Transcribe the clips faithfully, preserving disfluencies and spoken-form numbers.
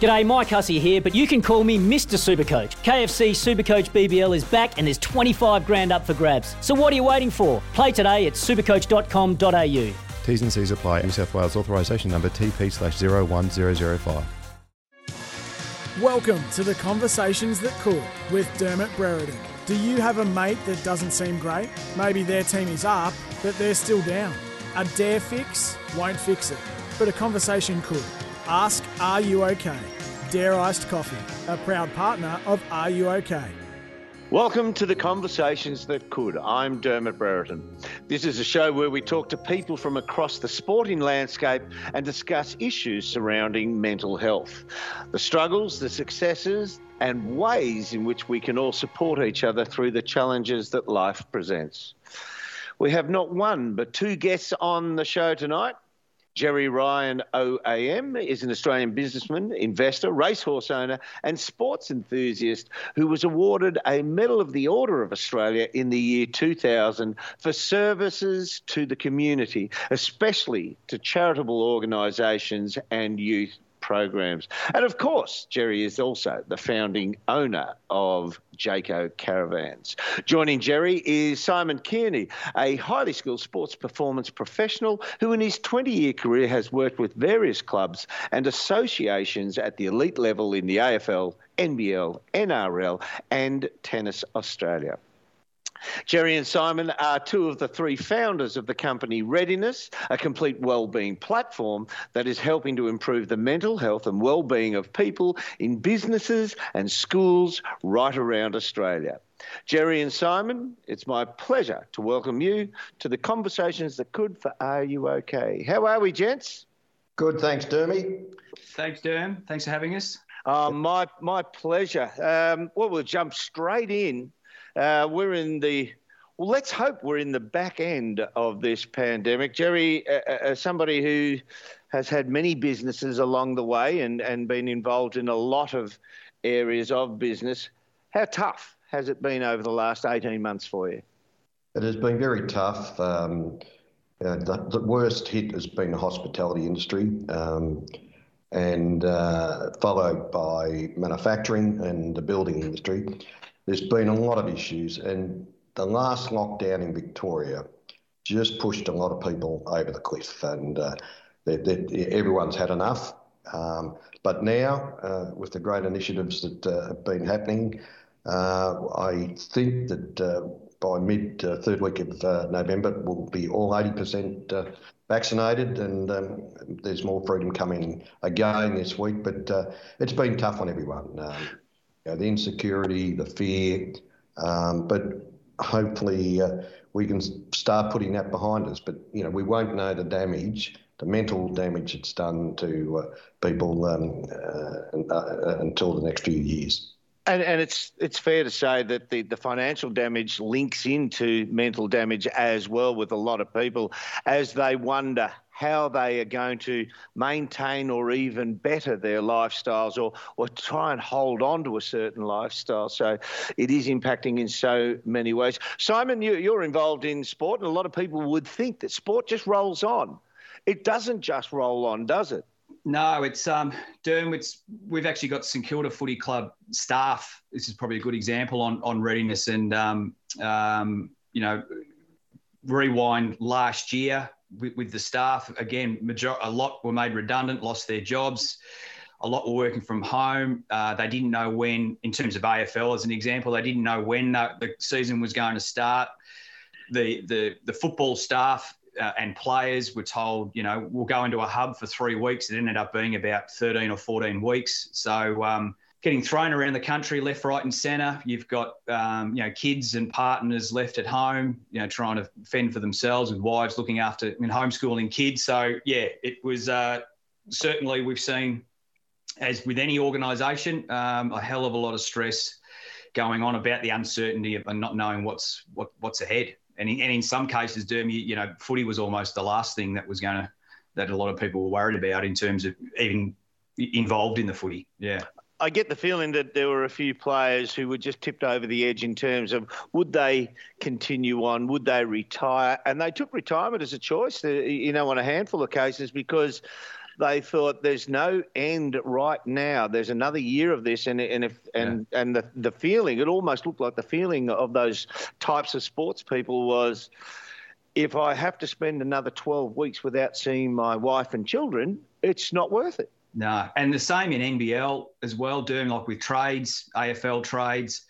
G'day, Mike Hussey here, but you can call me Mister Supercoach. K F C Supercoach B B L is back and there's twenty-five grand up for grabs. So what are you waiting for? Play today at supercoach dot com dot a u. T's and C's apply. New South Wales authorisation number T P slash zero one zero zero five. Welcome to the Conversations That Could with Dermott Brereton. Do you have a mate that doesn't seem great? Maybe their team is up, but they're still down. A dare fix won't fix it, but a conversation could. Ask, are you OK? Dare Iced Coffee, a proud partner of Are You OK? Welcome to the Conversations That Could. I'm Dermott Brereton. This is a show where we talk to people from across the sporting landscape and discuss issues surrounding mental health, the struggles, the successes, and ways in which we can all support each other through the challenges that life presents. We have not one, but two guests on the show tonight. Gerry Ryan, O A M, is an Australian businessman, investor, racehorse owner and sports enthusiast who was awarded a Medal of the Order of Australia in the year two thousand for services to the community, especially to charitable organisations and youth programs. And of course, Gerry is also the founding owner of Jayco Caravans. Joining Gerry is Simon Kearney, a highly skilled sports performance professional who in his twenty-year career has worked with various clubs and associations at the elite level in the A F L, N B L, N R L and Tennis Australia. Gerry and Simon are two of the three founders of the company Readiness, a complete wellbeing platform that is helping to improve the mental health and wellbeing of people in businesses and schools right around Australia. Gerry and Simon, it's my pleasure to welcome you to the Conversations That Could for Are You OK? How are we, gents? Good, thanks, Dermy. Thanks, Derm. Thanks for having us. Uh, my, my pleasure. Um, well, we'll jump straight in. Uh, we're in the, well, let's hope we're in the back end of this pandemic. Gerry, uh, uh, somebody who has had many businesses along the way and, and been involved in a lot of areas of business, how tough has it been over the last eighteen months for you? It has been very tough. Um, uh, the, the worst hit has been the hospitality industry um, and uh, followed by manufacturing and the building industry. There's been a lot of issues, and the last lockdown in Victoria just pushed a lot of people over the cliff, and uh, they, they, everyone's had enough. Um, but now, uh, with the great initiatives that uh, have been happening, uh, I think that uh, by mid uh, third week of uh, November, we'll be all eighty percent uh, vaccinated, and um, there's more freedom coming again this week. But uh, it's been tough on everyone. Um, You know, the insecurity, the fear, um, but hopefully uh, we can start putting that behind us. But, you know, we won't know the damage, the mental damage it's done to uh, people um, uh, uh, until the next few years. And, and it's it's fair to say that the, the financial damage links into mental damage as well with a lot of people as they wonder how they are going to maintain or even better their lifestyles or or try and hold on to a certain lifestyle. So it is impacting in so many ways. Simon, you, you're involved in sport, and a lot of people would think that sport just rolls on. It doesn't just roll on, does it? No, it's, um, Derm, it's, we've actually got St Kilda Footy Club staff. This is probably a good example on, on Readiness and, um, um, you know, rewind last year. With, with the staff, again, major- a lot were made redundant, lost their jobs. A lot were working from home. Uh, they didn't know when, in terms of A F L as an example, they didn't know when the, the season was going to start. The the, the football staff uh, and players were told, you know, we'll go into a hub for three weeks. It ended up being about thirteen or fourteen weeks. So um, getting thrown around the country, left, right and centre. You've got, um, you know, kids and partners left at home, you know, trying to fend for themselves with wives looking after and homeschooling kids. So, yeah, it was uh, certainly we've seen as with any organisation, um, a hell of a lot of stress going on about the uncertainty of, and not knowing what's what, what's ahead. And in, and in some cases, Derm, you, you know, footy was almost the last thing that was going to, that a lot of people were worried about in terms of even involved in the footy. Yeah. I get the feeling that there were a few players who were just tipped over the edge in terms of would they continue on, would they retire? And they took retirement as a choice, you know, on a handful of cases because they thought there's no end right now. There's another year of this. And and if, and, yeah. and the, the feeling, it almost looked like the feeling of those types of sports people was, if I have to spend another twelve weeks without seeing my wife and children, it's not worth it. No. And the same in N B L as well, doing like with trades, A F L trades,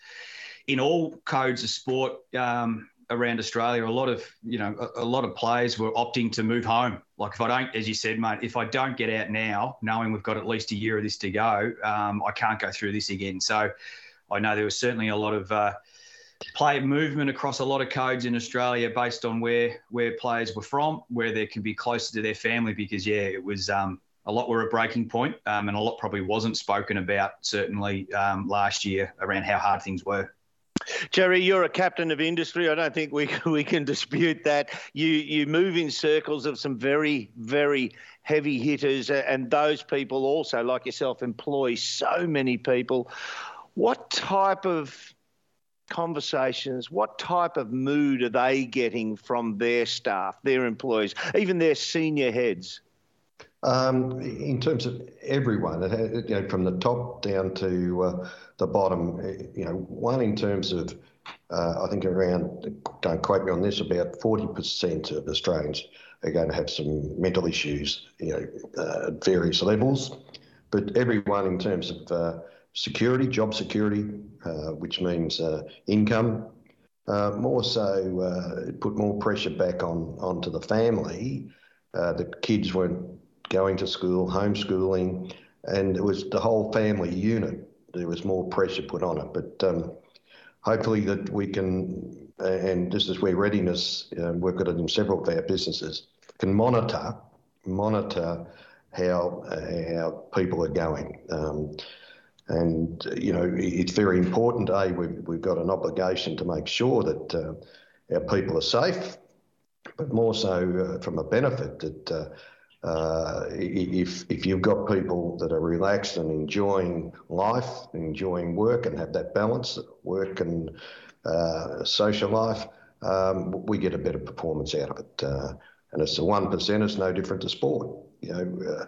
in all codes of sport um, around Australia, a lot of, you know, a, a lot of players were opting to move home. Like if I don't, as you said, mate, if I don't get out now, knowing we've got at least a year of this to go, um, I can't go through this again. So I know there was certainly a lot of uh, player movement across a lot of codes in Australia based on where, where players were from, where they could be closer to their family because, yeah, it was um, – a lot were a breaking point, um, and a lot probably wasn't spoken about, certainly um, last year, around how hard things were. Gerry, you're a captain of industry. I don't think we we can dispute that. You you move in circles of some very, very heavy hitters, and those people also, like yourself, employ so many people. What type of conversations, what type of mood are they getting from their staff, their employees, even their senior heads? Um, in terms of everyone, it, you know, from the top down to uh, the bottom, you know, one in terms of, uh, I think around, don't quote me on this, about forty percent of Australians are going to have some mental issues, you know, uh, at various levels. But everyone in terms of uh, security, job security, uh, which means uh, income, uh, more so uh, put more pressure back on onto the family. Uh, the kids weren't going to school, homeschooling, and it was the whole family unit. There was more pressure put on it. But um, hopefully that we can, and this is where Readiness, uh, we've got it in several of our businesses, can monitor monitor how, uh, how people are going. Um, and, you know, it's very important, A, we've, we've got an obligation to make sure that uh, our people are safe, but more so uh, from a benefit that uh, Uh, if if you've got people that are relaxed and enjoying life, enjoying work and have that balance, work and uh, social life, um, we get a better performance out of it. Uh, and it's the one percent, it's no different to sport. You know, uh,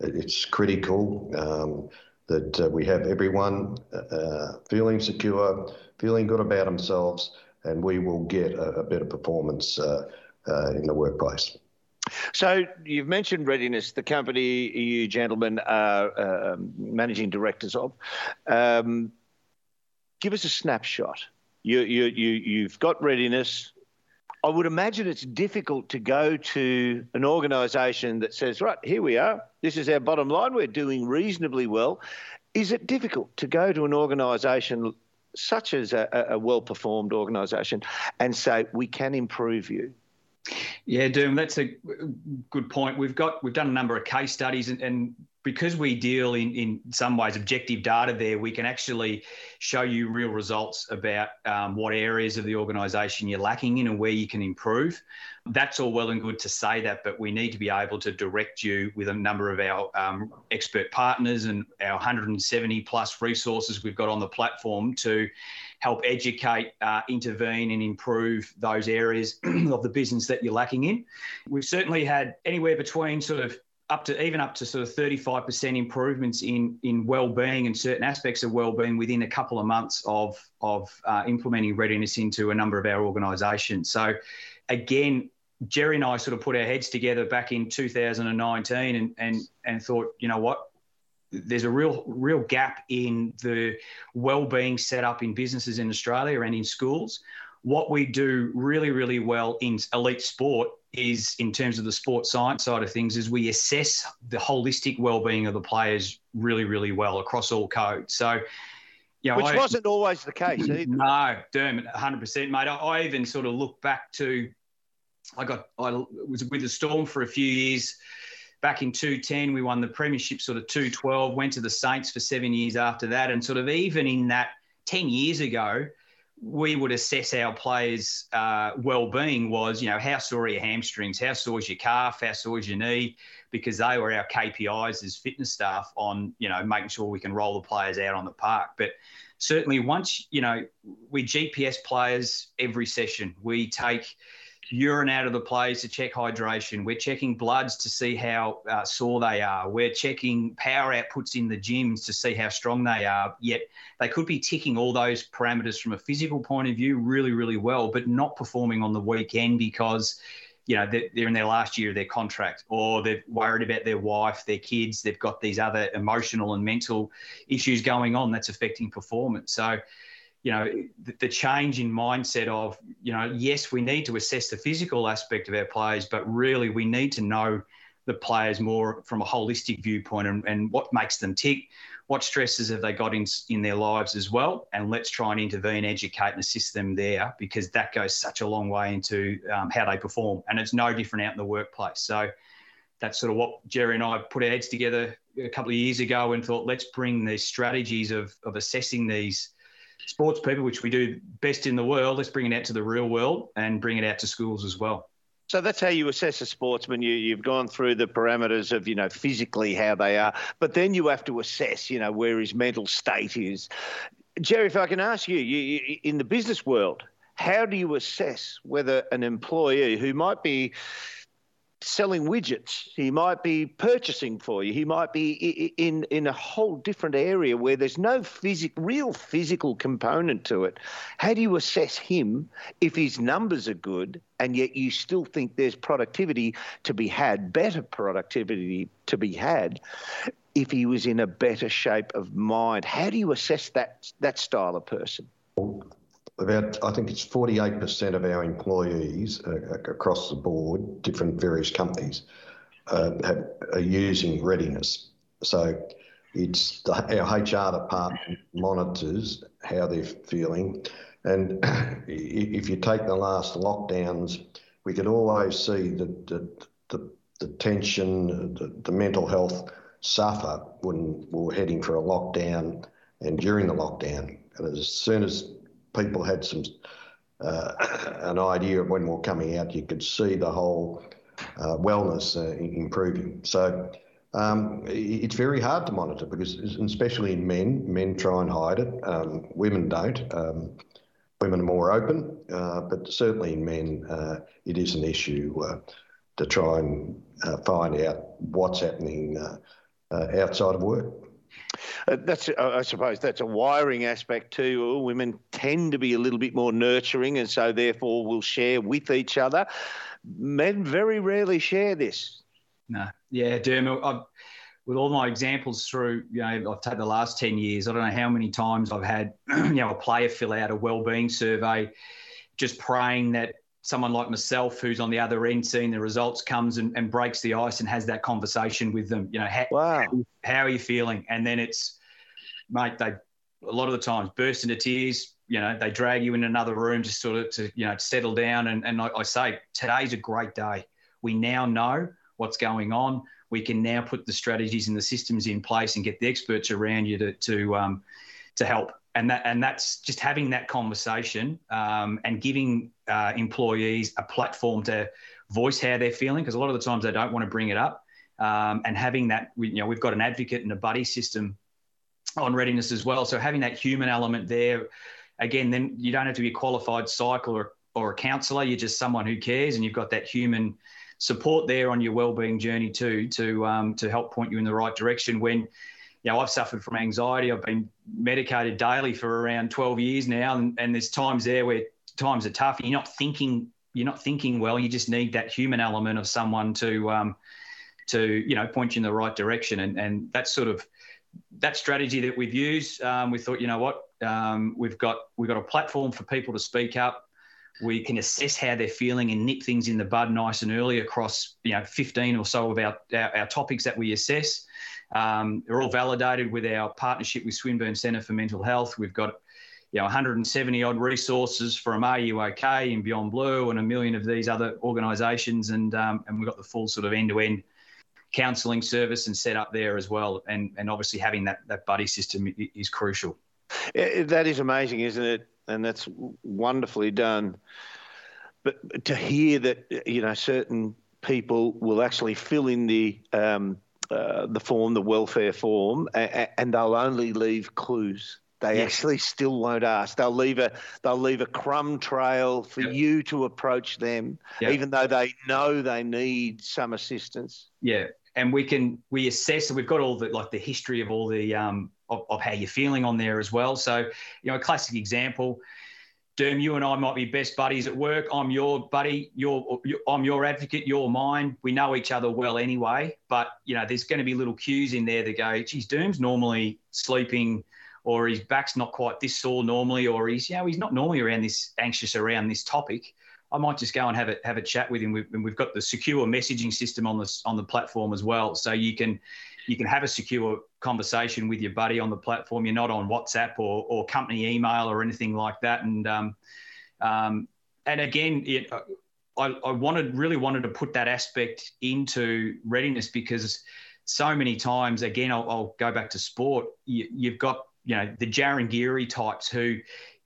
it's critical um, that uh, we have everyone uh, feeling secure, feeling good about themselves, and we will get a, a better performance uh, uh, in the workplace. So you've mentioned Readiness, the company you gentlemen are uh, managing directors of. Um, give us a snapshot. You, you, you, you've got Readiness. I would imagine it's difficult to go to an organisation that says, right, here we are. This is our bottom line. We're doing reasonably well. Is it difficult to go to an organisation such as a, a well-performed organisation and say, we can improve you? Yeah, Doom, that's a good point. We've got we've done a number of case studies, and, and because we deal in, in some ways objective data there, we can actually show you real results about um, what areas of the organisation you're lacking in and where you can improve. That's all well and good to say that, but we need to be able to direct you with a number of our um, expert partners and our one hundred seventy plus resources we've got on the platform to help educate, uh, intervene and improve those areas of the business that you're lacking in. We've certainly had anywhere between sort of up to even up to sort of thirty-five percent improvements in in well-being and certain aspects of well-being within a couple of months of, of uh, implementing Readiness into a number of our organisations. So again, Gerry and I sort of put our heads together back in two thousand nineteen and and and thought, you know what, there's a real real gap in the well-being set up in businesses in Australia and in schools. What we do really, really well in elite sport is, in terms of the sports science side of things, is we assess the holistic well-being of the players really, really well across all codes. So, you know, which I, wasn't always the case either. No, Dermot, one hundred percent, mate. I, I even sort of look back to, I got, I was with the Storm for a few years. back in two ten, we won the premiership sort of two twelve, went to the Saints for seven years after that. And sort of even in that ten years ago, we would assess our players' uh, well-being was, you know, how sore are your hamstrings? How sore is your calf? How sore is your knee? Because they were our K P Is as fitness staff on, you know, making sure we can roll the players out on the park. But certainly once, you know, we G P S players every session. We take urine out of the players to check hydration. We're checking bloods to see how uh, sore they are. We're checking power outputs in the gyms to see how strong they are. Yet they could be ticking all those parameters from a physical point of view really, really well, but not performing on the weekend because, you know, they're, they're in their last year of their contract, or they're worried about their wife, their kids. They've got these other emotional and mental issues going on that's affecting performance. So, you know, the change in mindset of, you know, yes, we need to assess the physical aspect of our players, but really we need to know the players more from a holistic viewpoint and, and what makes them tick, what stresses have they got in in their lives as well, and let's try and intervene, educate and assist them there, because that goes such a long way into um, how they perform, and it's no different out in the workplace. So that's sort of what Jerry and I put our heads together a couple of years ago and thought, let's bring these strategies of of assessing these sports people, which we do best in the world, let's bring it out to the real world and bring it out to schools as well. So that's how you assess a sportsman. You, you've gone through the parameters of, you know, physically how they are, but then you have to assess, you know, where his mental state is. Jerry, if I can ask you, you, you in the business world, how do you assess whether an employee who might be selling widgets, he might be purchasing for you, he might be in in a whole different area where there's no physic, real physical component to it. How do you assess him if his numbers are good and yet you still think there's productivity to be had, better productivity to be had, if he was in a better shape of mind? How do you assess that that style of person? About, I think it's forty-eight percent of our employees uh, across the board, different various companies, uh, have, are using Readiness. So it's the, our H R department monitors how they're feeling. And if you take the last lockdowns, we could always see that the, the, the tension, the, the mental health suffer when we were heading for a lockdown and during the lockdown. And as soon as people had some uh, an idea of when we were coming out, you could see the whole uh, wellness uh, improving. So um, it's very hard to monitor because, especially in men, men try and hide it. Um, women don't. Um, women are more open, uh, but certainly in men, uh, it is an issue uh, to try and uh, find out what's happening uh, uh, outside of work. Uh, that's, I suppose, that's a wiring aspect too. Women tend to be a little bit more nurturing, and so therefore will share with each other. Men very rarely share this. No, yeah, Dermot. I've, with all my examples through, you know, I've taken the last ten years. I don't know how many times I've had, you know, a player fill out a wellbeing survey, just praying that someone like myself, who's on the other end seeing the results, comes and, and breaks the ice and has that conversation with them. You know, how, wow. how, how are you feeling? And then it's, mate, they a lot of the times burst into tears. You know, they drag you in another room to sort of, to, you know, settle down. And, and I, I say, today's a great day. We now know what's going on. We can now put the strategies and the systems in place and get the experts around you to to um, to help. And that, and that's just having that conversation um, and giving uh, employees a platform to voice how they're feeling, because a lot of the times they don't want to bring it up. Um, and having that, you know, we've got an advocate and a buddy system on Readiness as well. So having that human element there, again, then you don't have to be a qualified psych or, or a counsellor. You're just someone who cares, and you've got that human support there on your wellbeing journey too to um, to help point you in the right direction when. You know, I've suffered from anxiety. I've been medicated daily for around twelve years now, and, and there's times there where times are tough. You're not thinking, you're not thinking well. You just need that human element of someone to, um, to you know, point you in the right direction. And and that's sort of that strategy that we've used. Um, we thought, you know what, um, we've got we've got a platform for people to speak up. We can assess how they're feeling and nip things in the bud nice and early across, you know, fifteen or so of our, our, our topics that we assess. Um, they're all validated with our partnership with Swinburne Centre for Mental Health. We've got, you know, one hundred seventy odd resources from Are You OK? and Beyond Blue and a million of these other organisations, and um, and we've got the full sort of end to end counselling service and set up there as well. And and obviously having that, that buddy system is crucial. It, that is amazing, isn't it? And that's wonderfully done. But to hear that, you know, certain people will actually fill in the um, uh, the form, the welfare form, and, and they'll only leave clues. They yes. actually still won't ask. They'll leave a they'll leave a crumb trail for yep. you to approach them, yep. even though they know they need some assistance. Yeah, and we can we assess. We've got all the like the history of all the um of, of how you're feeling on there as well. So, you know, a classic example. Derm, you and I might be best buddies at work. I'm your buddy. You're, you're, I'm your advocate. You're mine. We know each other well anyway. But, you know, there's going to be little cues in there that go, geez, Derm's normally sleeping, or his back's not quite this sore normally, or he's, you know, he's not normally around this anxious around this topic. I might just go and have a, have a chat with him. We've, and we've got the secure messaging system on the, on the platform as well. So you can you can have a secure conversation with your buddy on the platform. You're not on WhatsApp or, or company email or anything like that. And um, um, and again, it, I, I wanted really wanted to put that aspect into Readiness, because so many times, again, I'll, I'll go back to sport, you, you've got, you know, the Jarangiri types who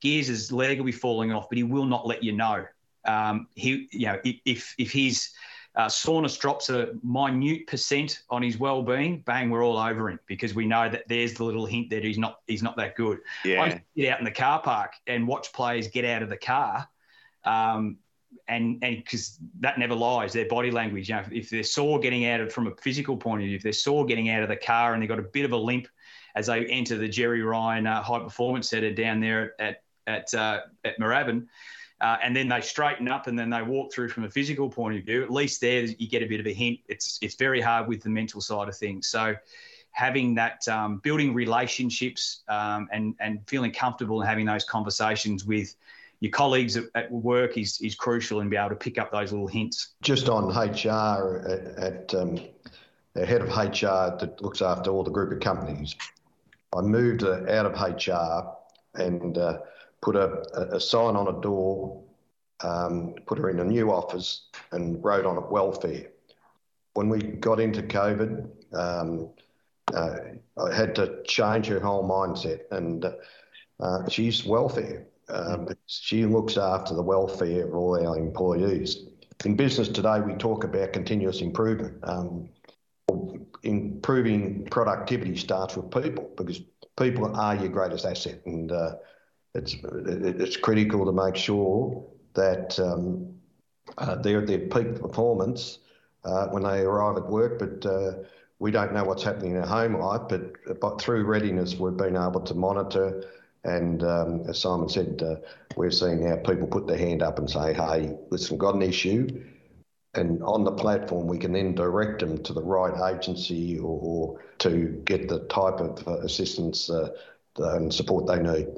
Gears's leg will be falling off, but he will not let you know. Um, he, you know, if if his uh, soreness drops a minute percent on his well-being, bang, we're all over him, because we know that there's the little hint that he's not he's not that good. Yeah. I just get out in the car park and watch players get out of the car, um, and and because that never lies, their body language. You know, if they're sore getting out of from a physical point of view, if they're sore getting out of the car and they've got a bit of a limp as they enter the Gerry Ryan uh, High Performance Centre down there at at uh, at Moorabbin, uh, and then they straighten up and then they walk through from a physical point of view, at least there you get a bit of a hint. It's it's very hard with the mental side of things. So having that, um, building relationships um, and, and feeling comfortable and having those conversations with your colleagues at, at work is, is crucial, and be able to pick up those little hints. Just on H R, at, at um, the head of H R that looks after all the group of companies, I moved out of H R and uh, put a, a sign on a door, um, put her in a new office and wrote on it welfare. When we got into COVID, um, uh, I had to change her whole mindset, and uh, she's welfare. Um, she looks after the welfare of all our employees. In business today, we talk about continuous improvement. Um, improving productivity starts with people, because people are your greatest asset, and uh, it's it's critical to make sure that um, uh, they're at their peak performance uh, when they arrive at work. But uh, we don't know what's happening in their home life, but, but through Readiness we've been able to monitor, and um, as Simon said, uh, we're seeing now people put their hand up and say, hey, listen, got an issue. And on the platform, we can then direct them to the right agency or, or to get the type of assistance uh, and support they need.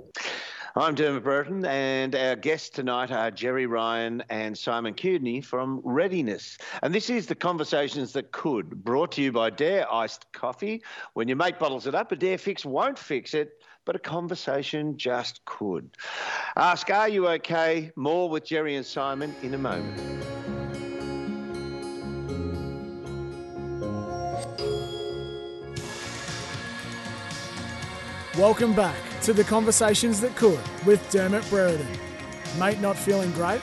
I'm Dermot Brereton, and our guests tonight are Gerry Ryan and Simon Kearney from Readiness. And this is The Conversations That Could, brought to you by Dare Iced Coffee. When your mate bottles it up, a Dare fix won't fix it, but a conversation just could. Ask Are You OK? More with Gerry and Simon in a moment. Welcome back to The Conversations That Could with Dermot Brereton. Mate not feeling great?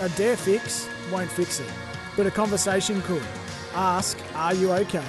A Dare fix won't fix it, but a conversation could. Ask, are you okay?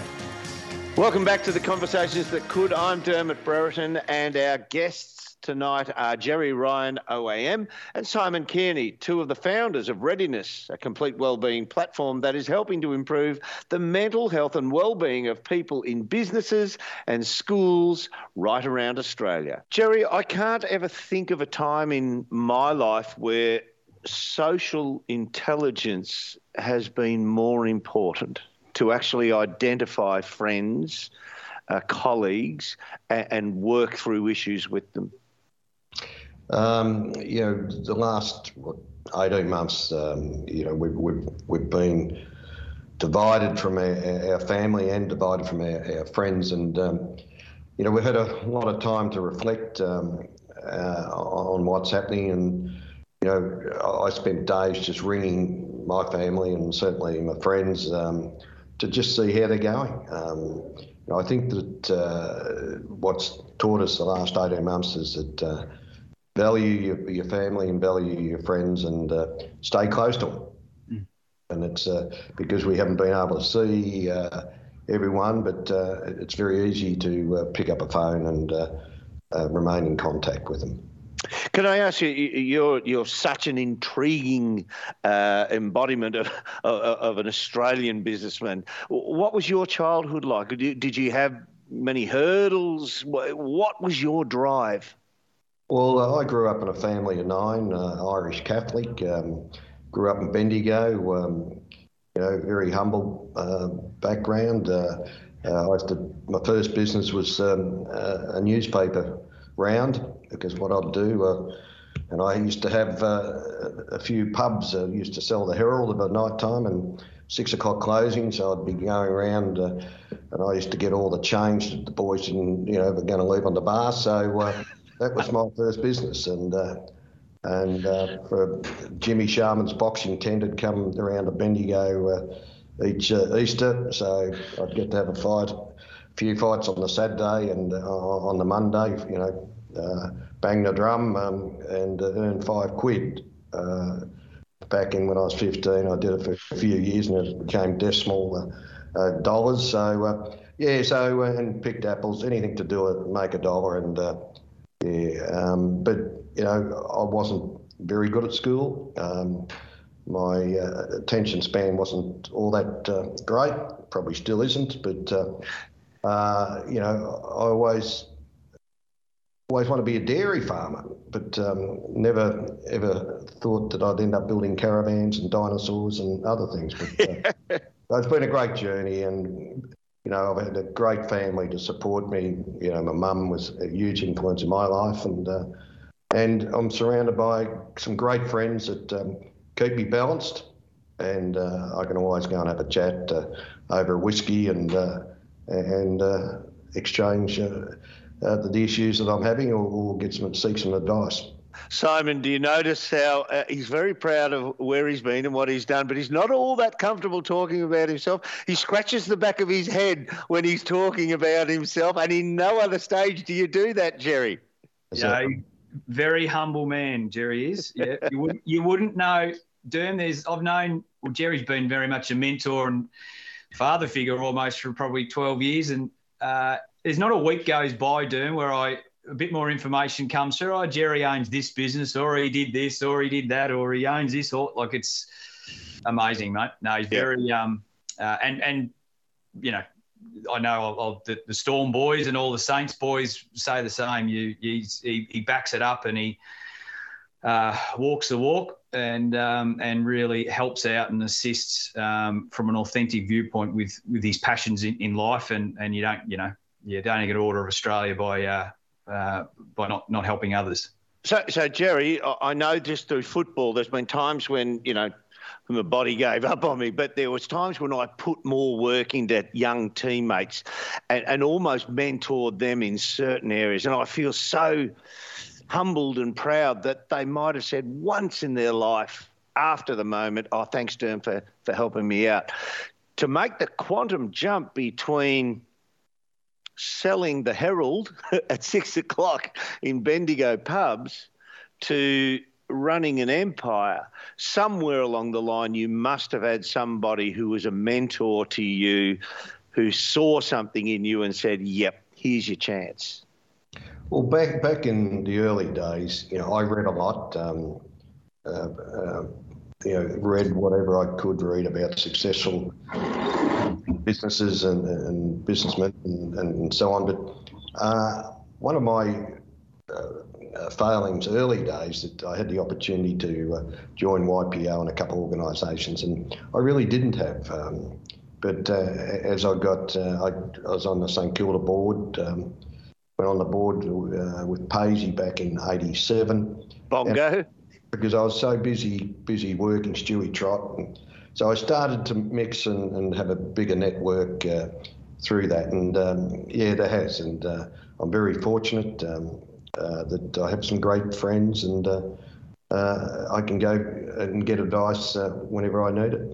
Welcome back to The Conversations That Could. I'm Dermot Brereton, and our guests tonight are Gerry Ryan, O A M, and Simon Kearney, two of the founders of Readiness, a complete wellbeing platform that is helping to improve the mental health and wellbeing of people in businesses and schools right around Australia. Gerry, I can't ever think of a time in my life where social intelligence has been more important to actually identify friends, uh, colleagues, and, and work through issues with them. Um, you know, the last what, eighteen months, um, you know, we've, we've, we've been divided from our, our family and divided from our, our friends. And, um, you know, we've had a lot of time to reflect um, uh, on what's happening. And, you know, I spent days just ringing my family and certainly my friends, um, to just see how they're going. Um, I think that uh, what's taught us the last eighteen months is that uh, value your, your family and value your friends and uh, stay close to them. Mm. And it's uh, because we haven't been able to see uh, everyone, but uh, it's very easy to uh, pick up a phone and uh, uh, remain in contact with them. Can I ask you, you're you're such an intriguing uh, embodiment of, of of an Australian businessman. What was your childhood like? Did you, did you have many hurdles? What was your drive? Well, uh, I grew up in a family of nine, uh, Irish Catholic. Um, grew up in Bendigo, um, you know, very humble uh, background. Uh, uh, I used to, my first business was um, uh, a newspaper round, because what I'd do, uh, and I used to have uh, a few pubs, uh, used to sell the Herald at night time and six o'clock closing, so I'd be going around uh, and I used to get all the change that the boys didn't, you know, were going to leave on the bar, so uh, that was my first business. And uh, and uh, for Jimmy Sharman's boxing tent had come around to Bendigo uh, each uh, Easter, so I'd get to have a fight, few fights on the Saturday and uh, on the Monday, you know, uh, bang the drum um, and uh, earn five quid. Uh, back in when I was fifteen, I did it for a few years and it became decimal uh, uh, dollars. So, uh, yeah, so, uh, and picked apples, anything to do it, make a dollar. And, uh, yeah, um, but, you know, I wasn't very good at school. Um, my uh, attention span wasn't all that uh, great, probably still isn't, but... Uh, Uh, you know, I always always want to be a dairy farmer, but um, never ever thought that I'd end up building caravans and dinosaurs and other things. But uh, it's been a great journey, and you know, I've had a great family to support me. You know, my mum was a huge influence in my life, and uh, and I'm surrounded by some great friends that um, keep me balanced, and uh, I can always go and have a chat uh, over whiskey and. Uh, and uh, exchange uh, uh, the issues that I'm having or, or get some, seek some advice. Simon, do you notice how uh, he's very proud of where he's been and what he's done, but he's not all that comfortable talking about himself? He scratches the back of his head when he's talking about himself, and in no other stage do you do that, Gerry. Yeah, very humble man, Gerry is. Yeah, you, wouldn't, you wouldn't know. Derm, there's, I've known, well, Gerry's been very much a mentor and father figure almost for probably twelve years, and uh, there's not a week goes by, Derm, where I a bit more information comes through. Oh, Gerry owns this business, or he did this, or he did that, or he owns this, or like it's amazing, mate. No, he's yeah. very um uh, and and you know, I know of the, the Storm boys and all the Saints boys say the same. You he's, he he backs it up and he uh, walks the walk. And um, and really helps out and assists um, from an authentic viewpoint with, with his passions in, in life, and, and you don't you know you don't get out of Australia by uh, uh, by not, not helping others. So so Gerry, I know just through football, there's been times when you know my body gave up on me, but there was times when I put more work into young teammates, and, and almost mentored them in certain areas, and I feel so humbled and proud that they might have said once in their life after the moment, oh, thanks, Derm, for, for helping me out. To make the quantum jump between selling the Herald at six o'clock in Bendigo pubs to running an empire, somewhere along the line you must have had somebody who was a mentor to you, who saw something in you and said, yep, here's your chance. Well, back back in the early days, you know, I read a lot. Um, uh, uh, you know, read whatever I could read about successful businesses and, and businessmen and, and so on. But uh, one of my uh, failings early days that I had the opportunity to uh, join Y P O and a couple of organisations, and I really didn't have. Um, but uh, as I got, uh, I, I was on the St Kilda board. Um, Went on the board uh, with Paisley back in eighty-seven. Bongo. Because I was so busy, busy working, Stewie Trot. And so I started to mix and, and have a bigger network uh, through that. And, um, yeah, there has. And uh, I'm very fortunate um, uh, that I have some great friends and uh, uh, I can go and get advice uh, whenever I need it.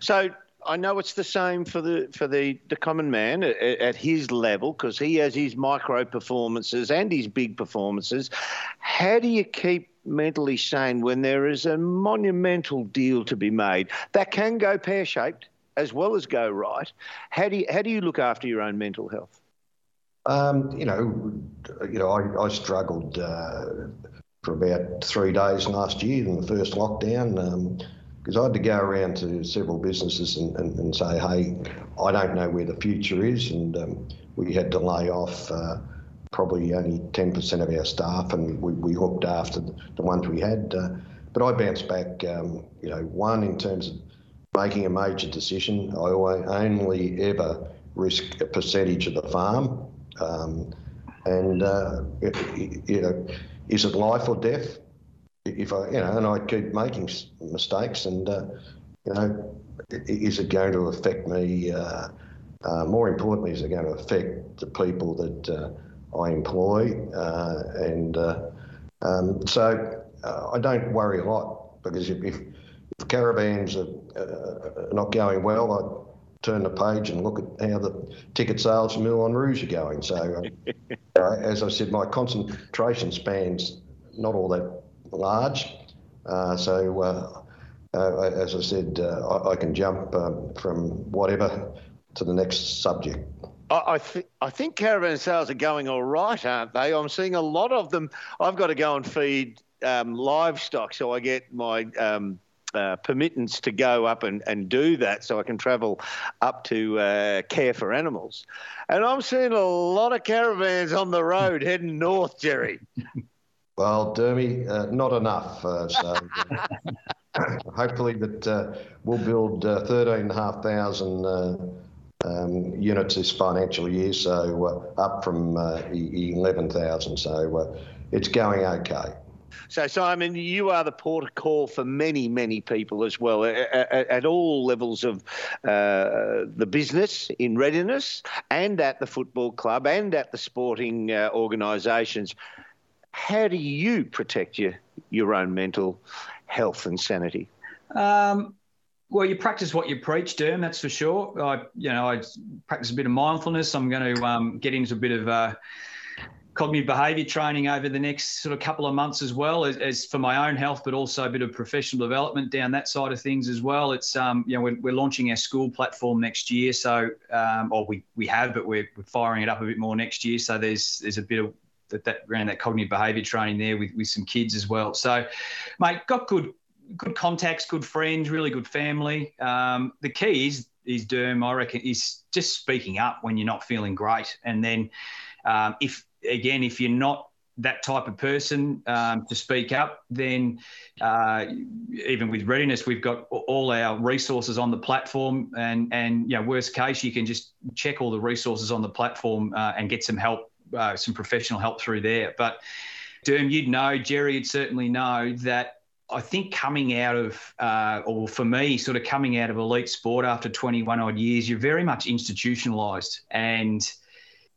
So I know it's the same for the for the, the common man at, at his level, because he has his micro performances and his big performances. How do you keep mentally sane when there is a monumental deal to be made that can go pear-shaped as well as go right? How do you, how do you look after your own mental health? Um, you know, you know, I, I struggled uh, for about three days last year in the first lockdown. Um, Because I had to go around to several businesses and, and, and say, hey, I don't know where the future is. And um, we had to lay off uh, probably only ten percent of our staff, and we, we looked after the ones we had. Uh, but I bounced back, um, you know, one, in terms of making a major decision, I only ever risk a percentage of the farm. Um, and, uh, you know, is it life or death? If I, you know, and I keep making mistakes, and uh, you know, is it going to affect me? Uh, uh, more importantly, is it going to affect the people that uh, I employ? Uh, and uh, um, so, uh, I don't worry a lot, because if, if, if caravans are uh, not going well, I turn the page and look at how the ticket sales from Moulin Rouge are going. So, uh, uh, as I said, my concentration span's not all that large. Uh, so, uh, uh, as I said, uh, I, I can jump uh, from whatever to the next subject. I, I, th- I think caravan sales are going all right, aren't they? I'm seeing a lot of them. I've got to go and feed um, livestock, so I get my um, uh, permittance to go up and, and do that, so I can travel up to uh, care for animals. And I'm seeing a lot of caravans on the road heading north, Jerry. Well, Dermy, uh, not enough. Uh, so hopefully that uh, we'll build uh, thirteen thousand five hundred uh, um, units this financial year, so uh, up from uh, eleven thousand. So uh, it's going okay. So, Simon, you are the port of call for many, many people as well, at, at, at all levels of uh, the business in Readiness, and at the football club, and at the sporting uh, organisations. How do you protect your, your own mental health and sanity? Um, well, you practice what you preach, Derm, that's for sure. I, you know, I practice a bit of mindfulness. I'm going to um, get into a bit of uh, cognitive behaviour training over the next sort of couple of months as well, as, as for my own health, but also a bit of professional development down that side of things as well. It's um, you know, we're, we're launching our school platform next year, so um, or we we have, but we're, we're firing it up a bit more next year. So there's there's a bit of that, that around that cognitive behaviour training there with, with some kids as well. So, mate, got good good contacts, good friends, really good family. Um, the key is, is Derm, I reckon, is just speaking up when you're not feeling great. And then um, if, again, if you're not that type of person um, to speak up, then uh, even with Readiness, we've got all our resources on the platform, and, and you know, worst case, you can just check all the resources on the platform uh, and get some help. Uh, some professional help through there. But Derm, you'd know, Jerry would certainly know, that I think coming out of, uh, or for me, sort of coming out of elite sport after twenty-one odd years, you're very much institutionalised, and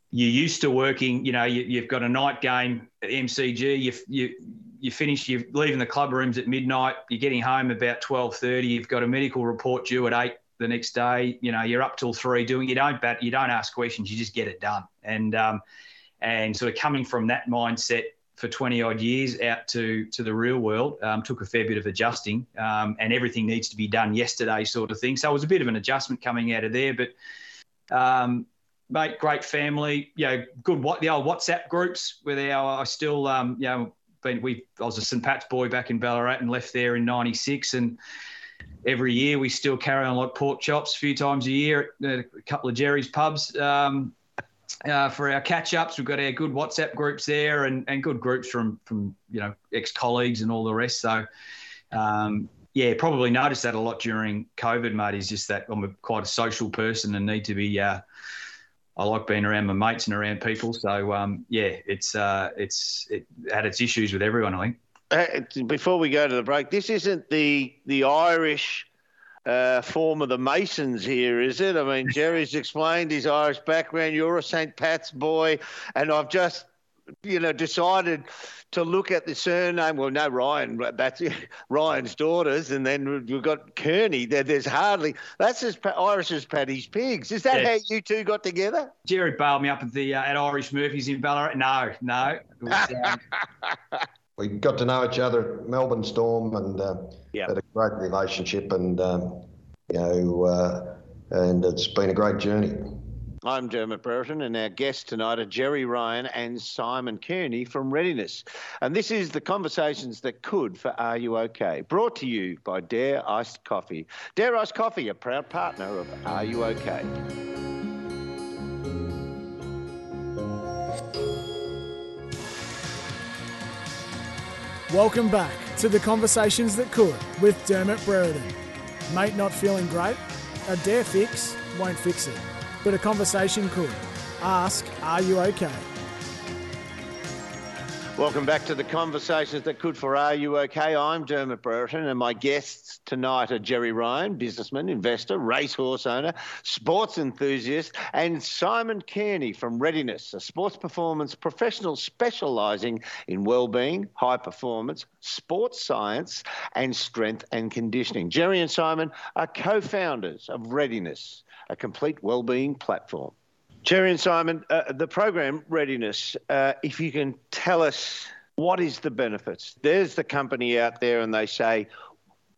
you're used to working, you know, you, you've got a night game at M C G, you you you finish, you're leaving the club rooms at midnight, you're getting home about twelve thirty, you've got a medical report due at eight the next day, you know, you're up till three doing, you don't bat, you don't ask questions, you just get it done. And, um, And sort of coming from that mindset for twenty-odd years out to, to the real world um, took a fair bit of adjusting, um, and everything needs to be done yesterday sort of thing. So it was a bit of an adjustment coming out of there. But, um, mate, great family, you know, good what the old WhatsApp groups with our, I still, um, you know, been, we I was a Saint Pat's boy back in Ballarat and left there in ninety-six, and every year we still carry on like pork chops a few times a year at a couple of Jerry's pubs. Um Uh, for our catch-ups, we've got our good WhatsApp groups there, and, and good groups from, from you know, ex-colleagues and all the rest. So, um, yeah, probably noticed that a lot during COVID, mate, is just that I'm a, quite a social person and need to be uh, – I like being around my mates and around people. So, um, yeah, it's uh, it's it had its issues with everyone, I think. Uh, before we go to the break, this isn't the the Irish – Uh, form of the Masons here, is it? I mean, Jerry's explained his Irish background. You're a Saint Pat's boy, and I've just you know, decided to look at the surname. Well, no, Ryan, that's Ryan's daughters, and then we've got Kearney. There, there's hardly that's as Irish as Paddy's pigs. Is that yes. how you two got together? Jerry bailed me up at the uh, at Irish Murphy's in Ballarat. No, no. It was, um... We got to know each other at Melbourne Storm, and uh, yep. had a great relationship, and um, you know, uh, and it's been a great journey. I'm Dermott Brereton, and our guests tonight are Gerry Ryan and Simon Kearney from Readiness. And this is the Conversations That Could for Are You OK? Brought to you by Dare Iced Coffee. Dare Iced Coffee, a proud partner of Are You OK? Welcome back to the Conversations That Could with Dermott Brereton. Mate not feeling great? A dare fix won't fix it. But a conversation could. Ask, are you okay? Welcome back to the Conversations That Could for Are You OK? I'm Dermott Brereton, and my guests tonight are Gerry Ryan, businessman, investor, racehorse owner, sports enthusiast, and Simon Kearney from Readiness, a sports performance professional specialising in wellbeing, high performance, sports science, and strength and conditioning. Gerry and Simon are co-founders of Readiness, a complete wellbeing platform. Gerry and Simon, uh, the program Readiness, uh, if you can tell us what is the benefits. There's the company out there and they say,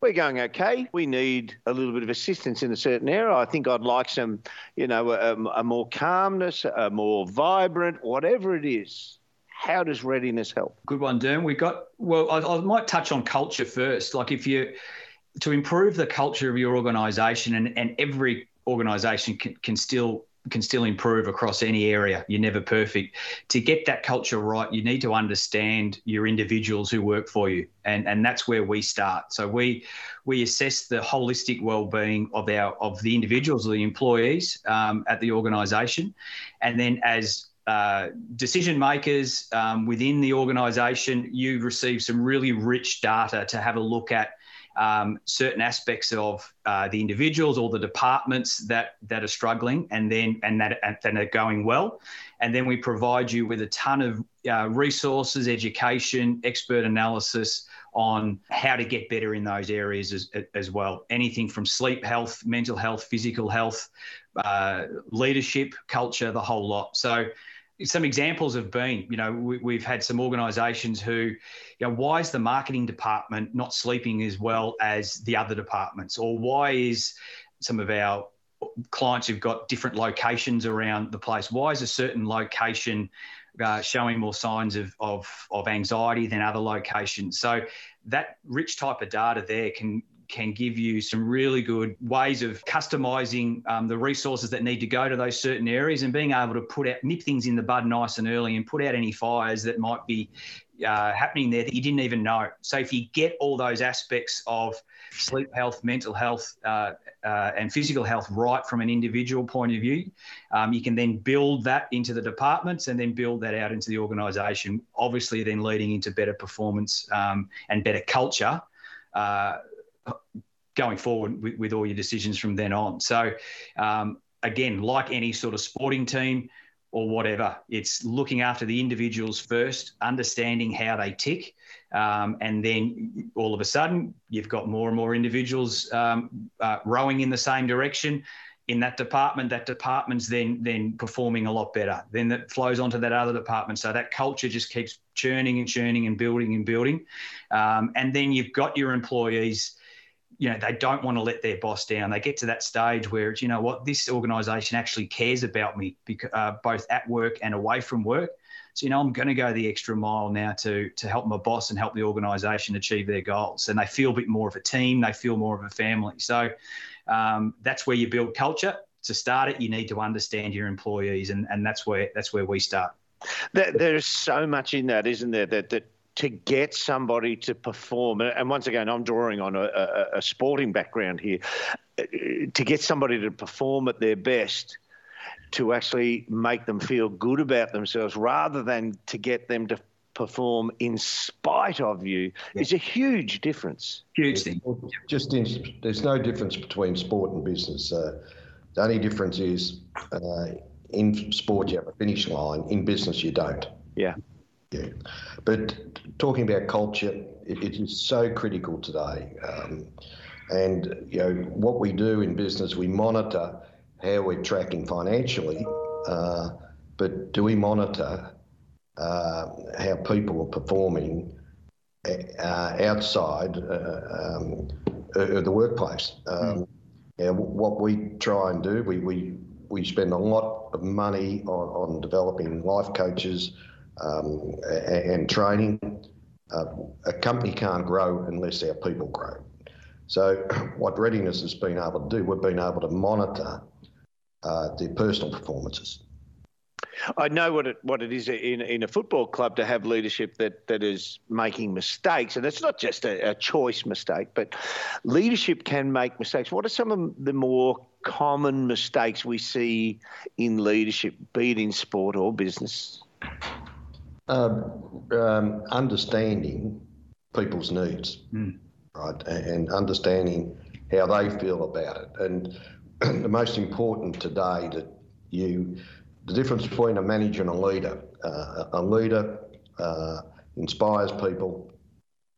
we're going okay, we need a little bit of assistance in a certain area. I think I'd like some, you know, a, a more calmness, a more vibrant, whatever it is. How does Readiness help? Good one, Derm. We got, well, I, I might touch on culture first. Like if you, to improve the culture of your organisation, and, and every organisation can, can still can still improve across any area. You're never perfect. To get that culture right, you need to understand your individuals who work for you, and and that's where we start. So we we assess the holistic well-being of our of the individuals, the employees um, at the organisation, and then as uh, decision makers um, within the organisation, you receive some really rich data to have a look at Um, certain aspects of uh, the individuals or the departments that that are struggling, and then and that and are going well, and then we provide you with a ton of uh, resources, education, expert analysis on how to get better in those areas as, as well. Anything from sleep health, mental health, physical health, uh, leadership, culture, the whole lot. So. Some examples have been, you know, we, we've had some organisations who, you know, why is the marketing department not sleeping as well as the other departments? Or why is some of our clients who've got different locations around the place, why is a certain location uh, showing more signs of, of, of anxiety than other locations? So that rich type of data there can can give you some really good ways of customising um, the resources that need to go to those certain areas, and being able to put out, nip things in the bud nice and early, and put out any fires that might be uh, happening there that you didn't even know. So if you get all those aspects of sleep health, mental health uh, uh, and physical health right from an individual point of view, um, you can then build that into the departments and then build that out into the organisation, obviously then leading into better performance um, and better culture uh, going forward with, with all your decisions from then on. So um, again, like any sort of sporting team or whatever, it's looking after the individuals first, understanding how they tick, um, and then all of a sudden you've got more and more individuals um, uh, rowing in the same direction in that department. That department's then then performing a lot better. Then that flows onto that other department. So that culture just keeps churning and churning and building and building. Um, and then you've got your employees. You know, they don't want to let their boss down. They get to that stage where it's, you know what, this organisation actually cares about me, because, uh, both at work and away from work. So, you know, I'm going to go the extra mile now to to help my boss and help the organisation achieve their goals. And they feel a bit more of a team. They feel more of a family. So um, that's where you build culture. To start it, you need to understand your employees, and, and that's where that's where we start. There, there's so much in that, isn't there, that that to get somebody to perform, and once again, I'm drawing on a, a, a sporting background here, to get somebody to perform at their best, to actually make them feel good about themselves rather than to get them to perform in spite of you, yeah. is a huge difference. Huge thing. Just in, there's no difference between sport and business. Uh, the only difference is uh, in sport you have a finish line, in business you don't. Yeah. Yeah. But talking about culture, it, it is so critical today. Um, and, you know, what we do in business, we monitor how we're tracking financially, uh, but do we monitor uh, how people are performing uh, outside uh, um, of the workplace? Um, and what we try and do, we, we, we spend a lot of money on, on developing life coaches um, and, and training. Uh, a company can't grow unless our people grow. So what Readiness has been able to do, we've been able to monitor uh, their personal performances. I know what it what it is in in a football club to have leadership that, that is making mistakes, and it's not just a, a choice mistake, but leadership can make mistakes. What are some of the more common mistakes we see in leadership, be it in sport or business? Uh, um, understanding people's needs, mm. right, and understanding how they feel about it, and the most important today that you. The difference between a manager and a leader. Uh, a leader uh, inspires people,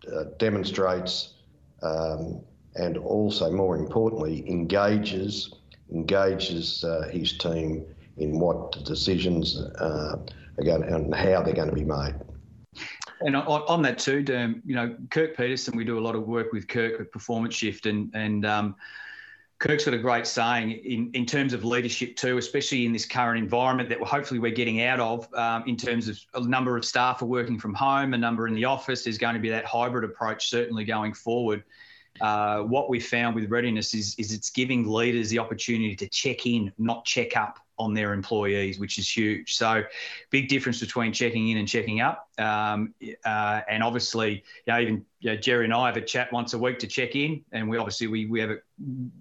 uh, demonstrates, um, and also, more importantly, engages engages uh, his team in what the decisions uh, are going to, and how they're going to be made. And on, on that too, Derm, you know, Kirk Peterson, we do a lot of work with Kirk with Performance Shift, and and. Um, Kirk's got a great saying in, in terms of leadership too, especially in this current environment that we're hopefully we're getting out of um, in terms of a number of staff are working from home, a number in the office. There's going to be that hybrid approach certainly going forward. Uh, what we found with Readiness is, is it's giving leaders the opportunity to check in, not check up on their employees, which is huge. So big difference between checking in and checking up. Um, uh, and obviously, you know, even you know, Jerry and I have a chat once a week to check in. And we obviously, we, we have, a,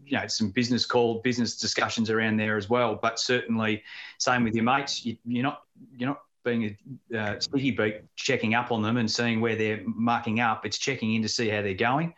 you know, some business call, business discussions around there as well. But certainly same with your mates, you, you're not, you're not, being a uh, sticky beak, checking up on them and seeing where they're marking up. It's checking in to see how they're going.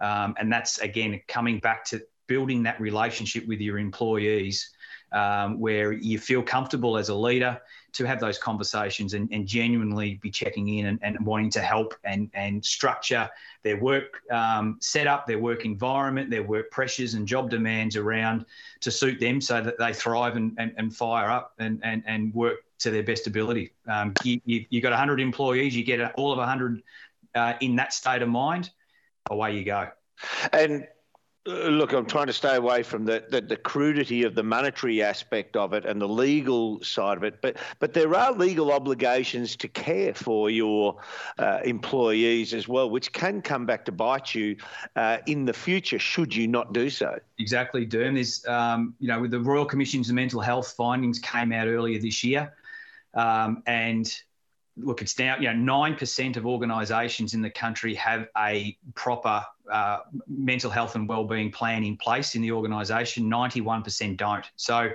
Um, and that's, again, coming back to building that relationship with your employees um, where you feel comfortable as a leader to have those conversations and, and genuinely be checking in and, and wanting to help and, and structure their work um, setup, their work environment, their work pressures and job demands around to suit them so that they thrive and, and, and fire up and, and, and work to their best ability. Um, you, you, you've got one hundred employees, you get all of one hundred uh, in that state of mind, away you go. And uh, look, I'm trying to stay away from the, the, the crudity of the monetary aspect of it and the legal side of it, but but there are legal obligations to care for your uh, employees as well, which can come back to bite you uh, in the future should you not do so. Exactly, Derm. There's, um, you know, with the Royal Commission's mental health findings came out earlier this year, um, and look, it's now, you know, nine percent of organisations in the country have a proper uh, mental health and wellbeing plan in place in the organisation. ninety-one percent don't. So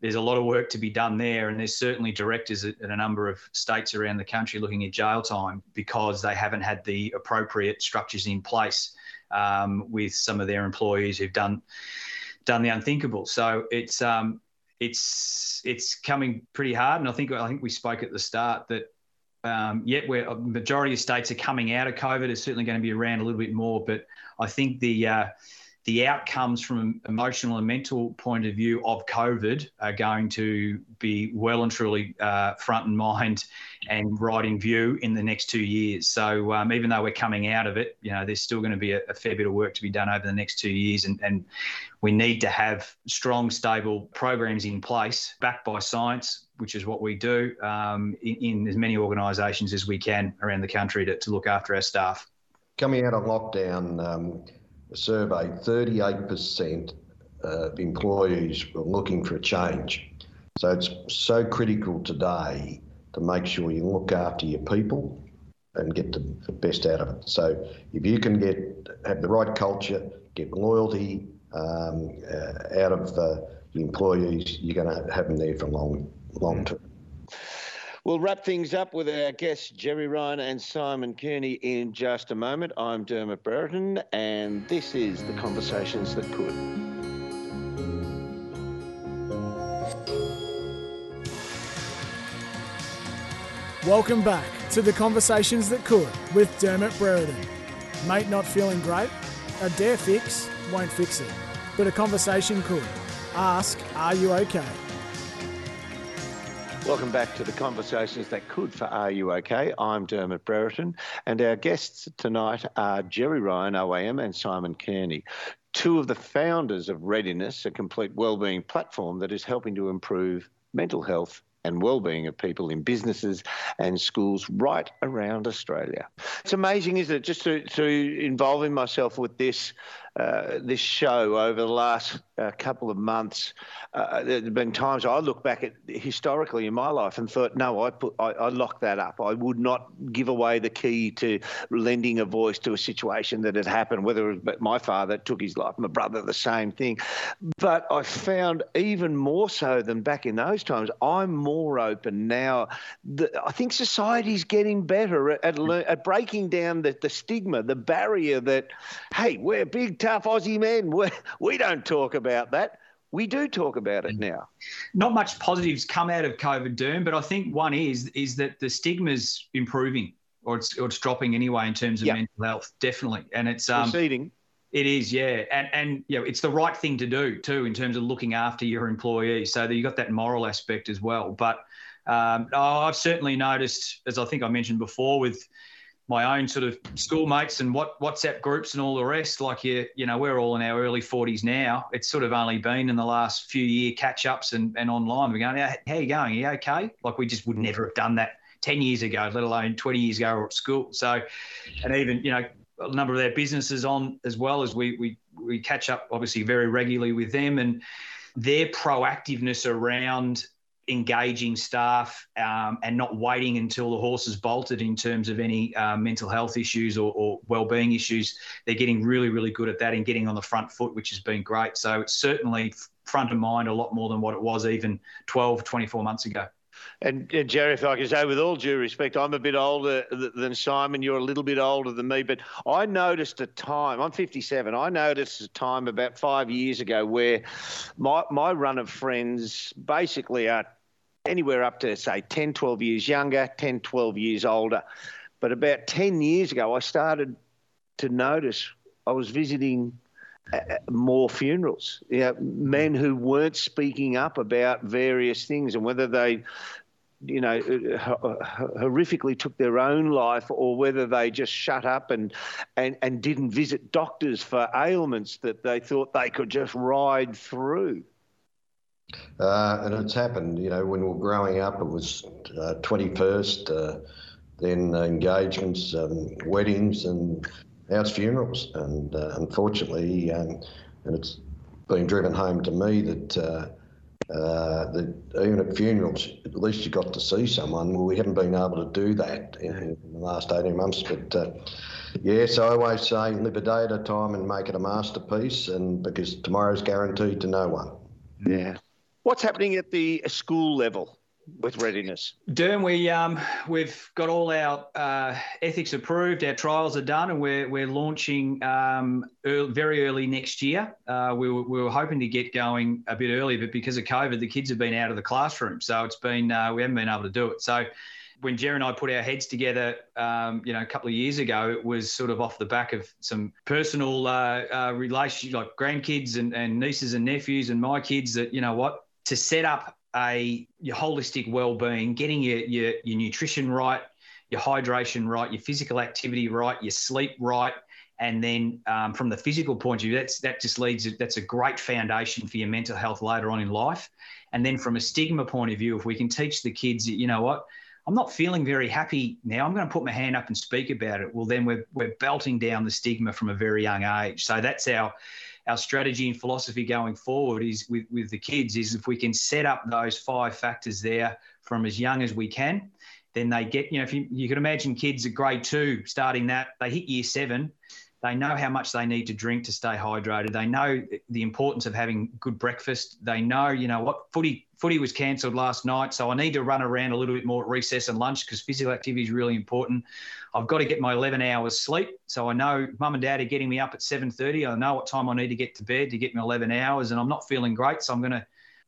there's a lot of work to be done there, and there's certainly directors at a number of states around the country looking at jail time because they haven't had the appropriate structures in place um, with some of their employees who've done done the unthinkable. So it's um, it's it's coming pretty hard, and I think I think we spoke at the start that. Um, yet where the majority of states are coming out of COVID is certainly going to be around a little bit more. But I think the uh, the outcomes from an emotional and mental point of view of COVID are going to be well and truly uh, front and mind and right in view in the next two years. So um, even though we're coming out of it, you know, there's still going to be a, a fair bit of work to be done over the next two years. And, and we need to have strong, stable programs in place backed by science, which is what we do um, in, in as many organisations as we can around the country to, to look after our staff. Coming out of lockdown, um, a survey, thirty-eight percent of employees were looking for a change. So it's so critical today to make sure you look after your people and get the best out of it. So if you can get have the right culture, get loyalty um, uh, out of the employees, you're going to have them there for long. Long term. We'll wrap things up with our guests Gerry Ryan and Simon Kearney in just a moment. I'm Dermot Brereton, and this is The Conversations That Could. Welcome back to the Conversations That Could with Dermott Brereton. Mate not feeling great? A dare fix won't fix it, but a conversation could. Ask, are you okay? Welcome back to the Conversations That Could for Are You OK? I'm Dermott Brereton, and our guests tonight are Gerry Ryan, O A M, and Simon Kearney, two of the founders of Readiness, a complete wellbeing platform that is helping to improve mental health and wellbeing of people in businesses and schools right around Australia. It's amazing, isn't it, just to, to involving myself with this uh, this show over the last uh, couple of months. Uh, there have been times I look back at historically in my life and thought, no, I, put, I, I locked that up. I would not give away the key to lending a voice to a situation that had happened, whether it was my father took his life, my brother, the same thing. But I found even more so than back in those times, I'm more more open now. The, I think society's getting better at, at, le- at breaking down the, the stigma, the barrier that, hey, we're big, tough Aussie men. We're, we don't talk about that. We do talk about it now. Not much positives come out of COVID, Derm, but I think one is is that the stigma's improving, or it's or it's dropping anyway in terms of yep. mental health, definitely. And it's um, receding. It is, yeah, and and you know it's the right thing to do too in terms of looking after your employees. So you got that moral aspect as well. But um, oh, I've certainly noticed, as I think I mentioned before, with my own sort of schoolmates and what WhatsApp groups and all the rest. Like you, you know, we're all in our early forties now. It's sort of only been in the last few year catch ups and and online. We're going, how are you going? Are you okay? Like we just would never have done that ten years ago, let alone twenty years ago or at school. So, and even you know. A number of their businesses on as well as we, we we catch up obviously very regularly with them and their proactiveness around engaging staff um, and not waiting until the horse is bolted in terms of any uh, mental health issues or, or wellbeing issues. They're getting really, really good at that and getting on the front foot, which has been great. So it's certainly front of mind a lot more than what it was even twelve, twenty-four months ago. And, and Gerry, if I can say with all due respect, I'm a bit older th- than Simon. You're a little bit older than me. But I noticed a time, I'm fifty-seven, I noticed a time about five years ago where my, my run of friends basically are anywhere up to, say, ten, twelve years younger, ten, twelve years older. But about ten years ago, I started to notice I was visiting more funerals, you know, men who weren't speaking up about various things and whether they, you know, horrifically took their own life or whether they just shut up and, and, and didn't visit doctors for ailments that they thought they could just ride through. Uh, and it's happened, you know, when we were growing up, it was uh, twenty-first, uh, then engagements, um, weddings and... Now it's funerals, and uh, unfortunately, um, and it's been driven home to me that uh, uh, that even at funerals, at least you got to see someone. Well, we haven't been able to do that in, in the last eighteen months. But uh, yeah, so I always say live a day at a time and make it a masterpiece, and because tomorrow's guaranteed to no one. Yeah. What's happening at the school level with Readiness? Derm, we, um, we've got all our uh, ethics approved, our trials are done, and we're we're launching um, early, very early next year. Uh, we, were, we were hoping to get going a bit early, but because of COVID, the kids have been out of the classroom. So it's been uh, we haven't been able to do it. So when Jerry and I put our heads together, um, you know, a couple of years ago, it was sort of off the back of some personal uh, uh, relationships, like grandkids and, and nieces and nephews and my kids that, you know what, to set up a your holistic well-being, getting your, your your nutrition right, your hydration right, your physical activity right, your sleep right, and then um, from the physical point of view, that's that just leads that's a great foundation for your mental health later on in life. And then from a stigma point of view, if we can teach the kids that, you know what, I'm not feeling very happy now, I'm going to put my hand up and speak about it. Well, then we're we're belting down the stigma from a very young age. So that's our Our strategy and philosophy going forward is with, with the kids is if we can set up those five factors there from as young as we can, then they get, you know, if you, you can imagine kids at grade two starting that, they hit year seven, they know how much they need to drink to stay hydrated. They know the importance of having good breakfast. They know, you know what, footy footy was cancelled last night, so I need to run around a little bit more at recess and lunch because physical activity is really important. I've got to get my eleven hours sleep, so I know mum and dad are getting me up at seven thirty. I know what time I need to get to bed to get my eleven hours, and I'm not feeling great, so I'm going to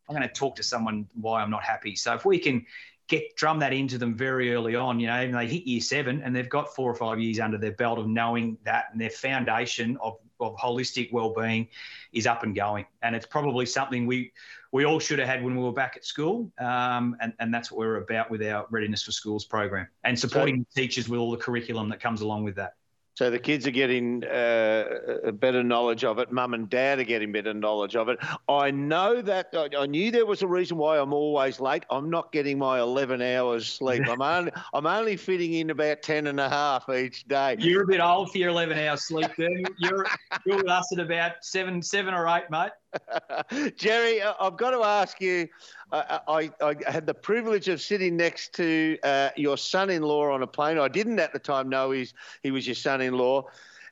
I'm going to talk to someone why I'm not happy. So if we can get drum that into them very early on. You know, and they hit year seven and they've got four or five years under their belt of knowing that, and their foundation of, of holistic wellbeing is up and going. And it's probably something we we all should have had when we were back at school, um, and, and that's what we're about with our Readiness for Schools program, and supporting so, teachers with all the curriculum that comes along with that. So the kids are getting uh, a better knowledge of it. Mum and Dad are getting better knowledge of it. I know that I knew there was a reason why I'm always late. I'm not getting my eleven hours sleep. I'm only I'm only fitting in about ten and a half each day. You're a bit old for your eleven hours sleep, then. You're you're with us at about seven seven or eight, mate. Jerry, I've got to ask you, uh, I, I had the privilege of sitting next to uh, your son-in-law on a plane. I didn't at the time know he's, he was your son-in-law.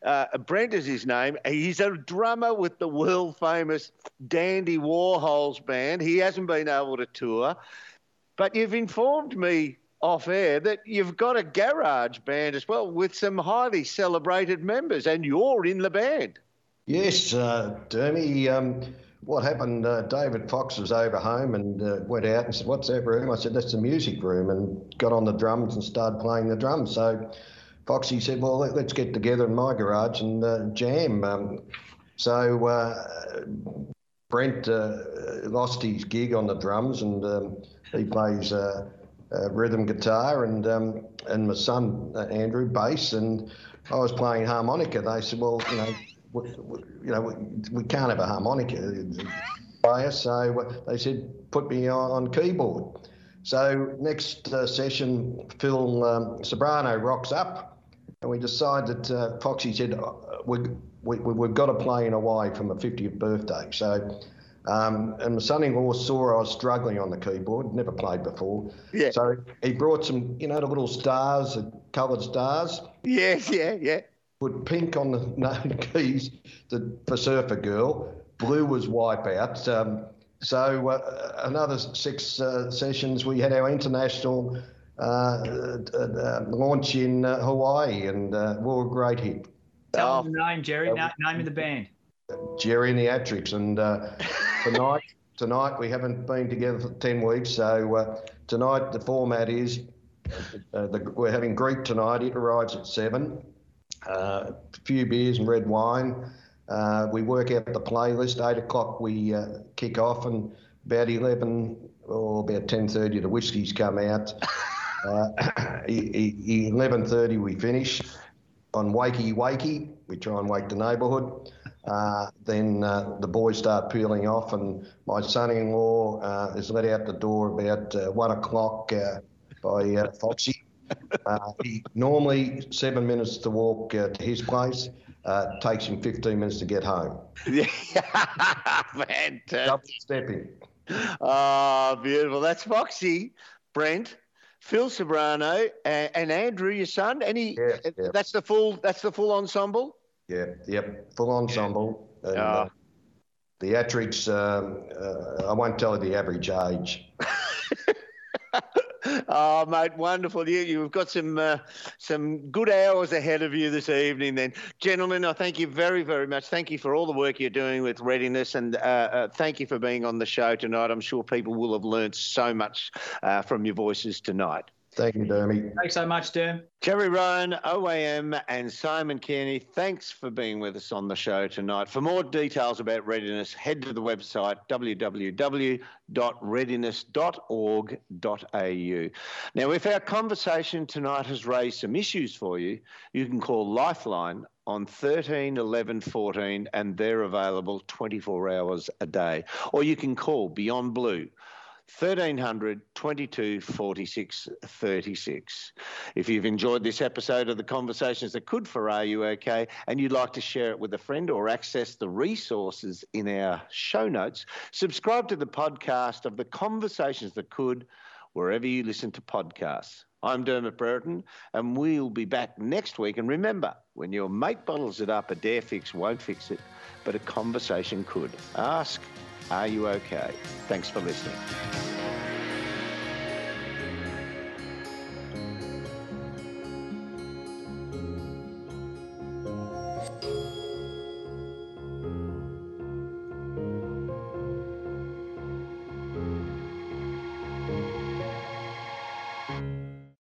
Uh, Brent is his name. He's a drummer with the world-famous Dandy Warhols band. He hasn't been able to tour. But you've informed me off-air that you've got a garage band as well with some highly celebrated members, and you're in the band. Yes, uh, Dermy, um, what happened, uh, David Fox was over home and uh, went out and said, what's that room? I said, that's the music room, and got on the drums and started playing the drums. So Foxy said, well, let, let's get together in my garage and uh, jam. Um, so uh, Brent uh, lost his gig on the drums, and um, he plays uh, uh, rhythm guitar, and, um, and my son, uh, Andrew, bass, and I was playing harmonica. They said, well, you know, We, we, you know, we, we can't have a harmonica player, so they said, put me on, on keyboard. So next uh, session, Phil um, Sobrano rocks up, and we decide that uh, Foxy said, oh, we, we, we've got to play in Hawaii for my fiftieth birthday. So, um, and my son-in-law saw I was struggling on the keyboard, never played before. Yeah. So he brought some, you know, the little stars, the coloured stars. Yes, yeah, yeah. Put pink on the known keys to, for Surfer Girl. Blue was Wipeout. Um, so uh, another six uh, sessions, we had our international uh, uh, uh, launch in uh, Hawaii, and uh, we were a great hit. Tell them the name, Jerry. Uh, name of the band. Jerry and the Atrix. And uh, tonight, tonight we haven't been together for ten weeks, so uh, tonight the format is uh, the, we're having Greek tonight. It arrives at seven. Uh, a few beers and red wine. Uh, we work out the playlist. Eight o'clock we uh, kick off, and about eleven or about ten thirty the whiskies come out. Uh, eleven thirty we finish on Wakey Wakey. We try and wake the neighbourhood. Uh, then uh, the boys start peeling off, and my son-in-law uh, is let out the door about uh, one o'clock uh, by uh, Foxy. Uh, he, normally seven minutes to walk uh, to his place, uh, takes him fifteen minutes to get home. Yeah, fantastic. Double stepping. Oh, beautiful. That's Foxy, Brent, Phil Sobrano, and, and Andrew, your son. Any? Yeah, yeah. That's the full. That's the full ensemble. Yeah. Yep. Full ensemble. Yeah. And, oh. uh, the Atrix. Um, uh, I won't tell you the average age. Oh, mate, wonderful. You, you've got some uh, some good hours ahead of you this evening then. Gentlemen, I thank you very, very much. Thank you for all the work you're doing with Readiness, and uh, uh, thank you for being on the show tonight. I'm sure people will have learnt so much uh, from your voices tonight. Thank you, Dermy. Thanks so much, Derm. Gerry Ryan, O A M and Simon Kearney, thanks for being with us on the show tonight. For more details about Readiness, head to the website w w w dot readiness dot org dot a u. Now, if our conversation tonight has raised some issues for you, you can call Lifeline on thirteen eleven fourteen, and they're available twenty-four hours a day. Or you can call Beyond Blue, thirteen hundred, twenty-two, forty-six, thirty-six. If you've enjoyed this episode of the Conversations That Could for Are You OK? and you'd like to share it with a friend or access the resources in our show notes, subscribe to the podcast of the Conversations That Could wherever you listen to podcasts. I'm Dermot Brereton, and we'll be back next week. And remember, when your mate bottles it up, a dare fix won't fix it, but a conversation could. Ask, are you okay? Thanks for listening.